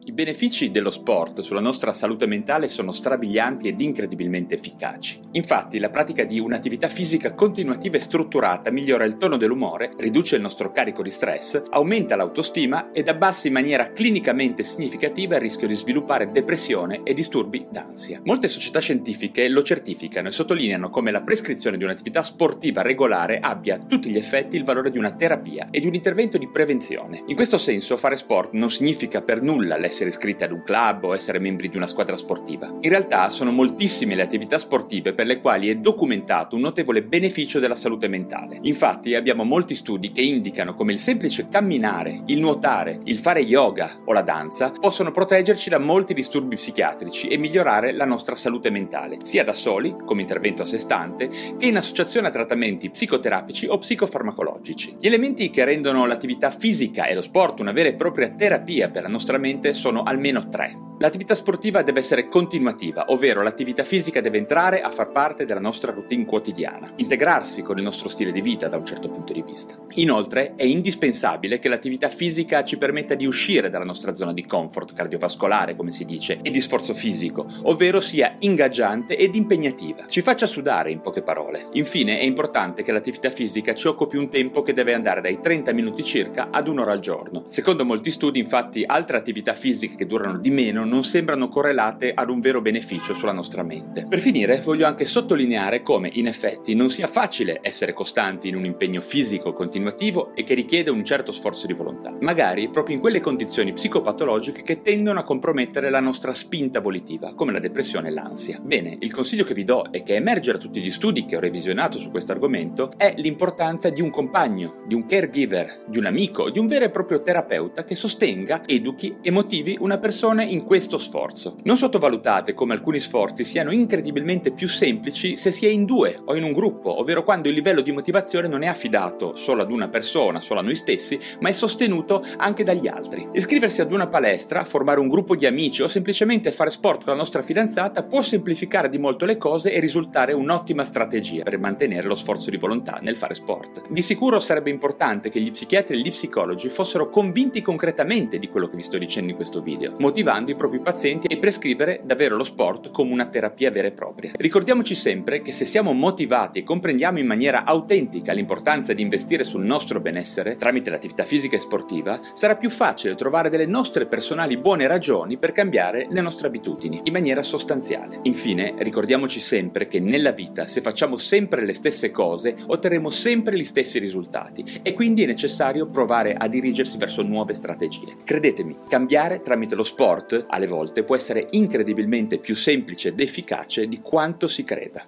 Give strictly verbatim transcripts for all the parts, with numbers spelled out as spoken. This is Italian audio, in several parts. I benefici dello sport sulla nostra salute mentale sono strabilianti ed incredibilmente efficaci. Infatti, la pratica di un'attività fisica continuativa e strutturata migliora il tono dell'umore, riduce il nostro carico di stress, aumenta l'autostima ed abbassa in maniera clinicamente significativa il rischio di sviluppare depressione e disturbi d'ansia. Molte società scientifiche lo certificano e sottolineano come la prescrizione di un'attività sportiva regolare abbia a tutti gli effetti il valore di una terapia e di un intervento di prevenzione. In questo senso, fare sport non significa per nulla l'essere essere iscritti ad un club o essere membri di una squadra sportiva. In realtà sono moltissime le attività sportive per le quali è documentato un notevole beneficio della salute mentale. Infatti abbiamo molti studi che indicano come il semplice camminare, il nuotare, il fare yoga o la danza possono proteggerci da molti disturbi psichiatrici e migliorare la nostra salute mentale, sia da soli, come intervento a sé stante, che in associazione a trattamenti psicoterapici o psicofarmacologici. Gli elementi che rendono l'attività fisica e lo sport una vera e propria terapia per la nostra mente sono sono almeno tre. L'attività sportiva deve essere continuativa, ovvero l'attività fisica deve entrare a far parte della nostra routine quotidiana, integrarsi con il nostro stile di vita da un certo punto di vista. Inoltre, è indispensabile che l'attività fisica ci permetta di uscire dalla nostra zona di comfort cardiovascolare, come si dice, e di sforzo fisico, ovvero sia ingaggiante ed impegnativa. Ci faccia sudare, in poche parole. Infine, è importante che l'attività fisica ci occupi un tempo che deve andare dai trenta minuti circa ad un'ora al giorno. Secondo molti studi, infatti, altre attività fisiche che durano di meno non sembrano correlate ad un vero beneficio sulla nostra mente. Per finire, voglio anche sottolineare come, in effetti, non sia facile essere costanti in un impegno fisico continuativo e che richiede un certo sforzo di volontà, magari proprio in quelle condizioni psicopatologiche che tendono a compromettere la nostra spinta volitiva, come la depressione e l'ansia. Bene, il consiglio che vi do e che emerge da tutti gli studi che ho revisionato su questo argomento è l'importanza di un compagno, di un caregiver, di un amico, di un vero e proprio terapeuta che sostenga, educhi e motivi una persona in questo Questo sforzo. Non sottovalutate come alcuni sforzi siano incredibilmente più semplici se si è in due o in un gruppo, ovvero quando il livello di motivazione non è affidato solo ad una persona, solo a noi stessi, ma è sostenuto anche dagli altri. Iscriversi ad una palestra, formare un gruppo di amici o semplicemente fare sport con la nostra fidanzata può semplificare di molto le cose e risultare un'ottima strategia per mantenere lo sforzo di volontà nel fare sport. Di sicuro sarebbe importante che gli psichiatri e gli psicologi fossero convinti concretamente di quello che vi sto dicendo in questo video, motivando i propri i pazienti e prescrivere davvero lo sport come una terapia vera e propria. Ricordiamoci sempre che se siamo motivati e comprendiamo in maniera autentica l'importanza di investire sul nostro benessere tramite l'attività fisica e sportiva, sarà più facile trovare delle nostre personali buone ragioni per cambiare le nostre abitudini in maniera sostanziale. Infine, ricordiamoci sempre che nella vita, se facciamo sempre le stesse cose, otterremo sempre gli stessi risultati e quindi è necessario provare a dirigersi verso nuove strategie. Credetemi, cambiare tramite lo sport alle volte può essere incredibilmente più semplice ed efficace di quanto si creda.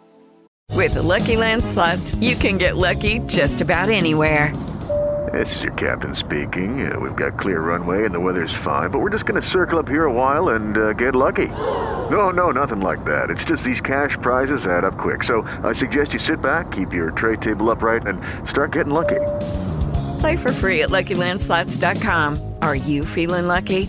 With the Lucky Land Slots, you can get lucky just about anywhere. This is your captain speaking. Uh, we've got clear runway and the weather's fine, but we're just going to circle up here a while and uh, get lucky. No, no, nothing like that. It's just these cash prizes add up quick. So I suggest you sit back, keep your tray table upright, and start getting lucky. Play for free at Lucky Land Slots dot com. Are you feeling lucky?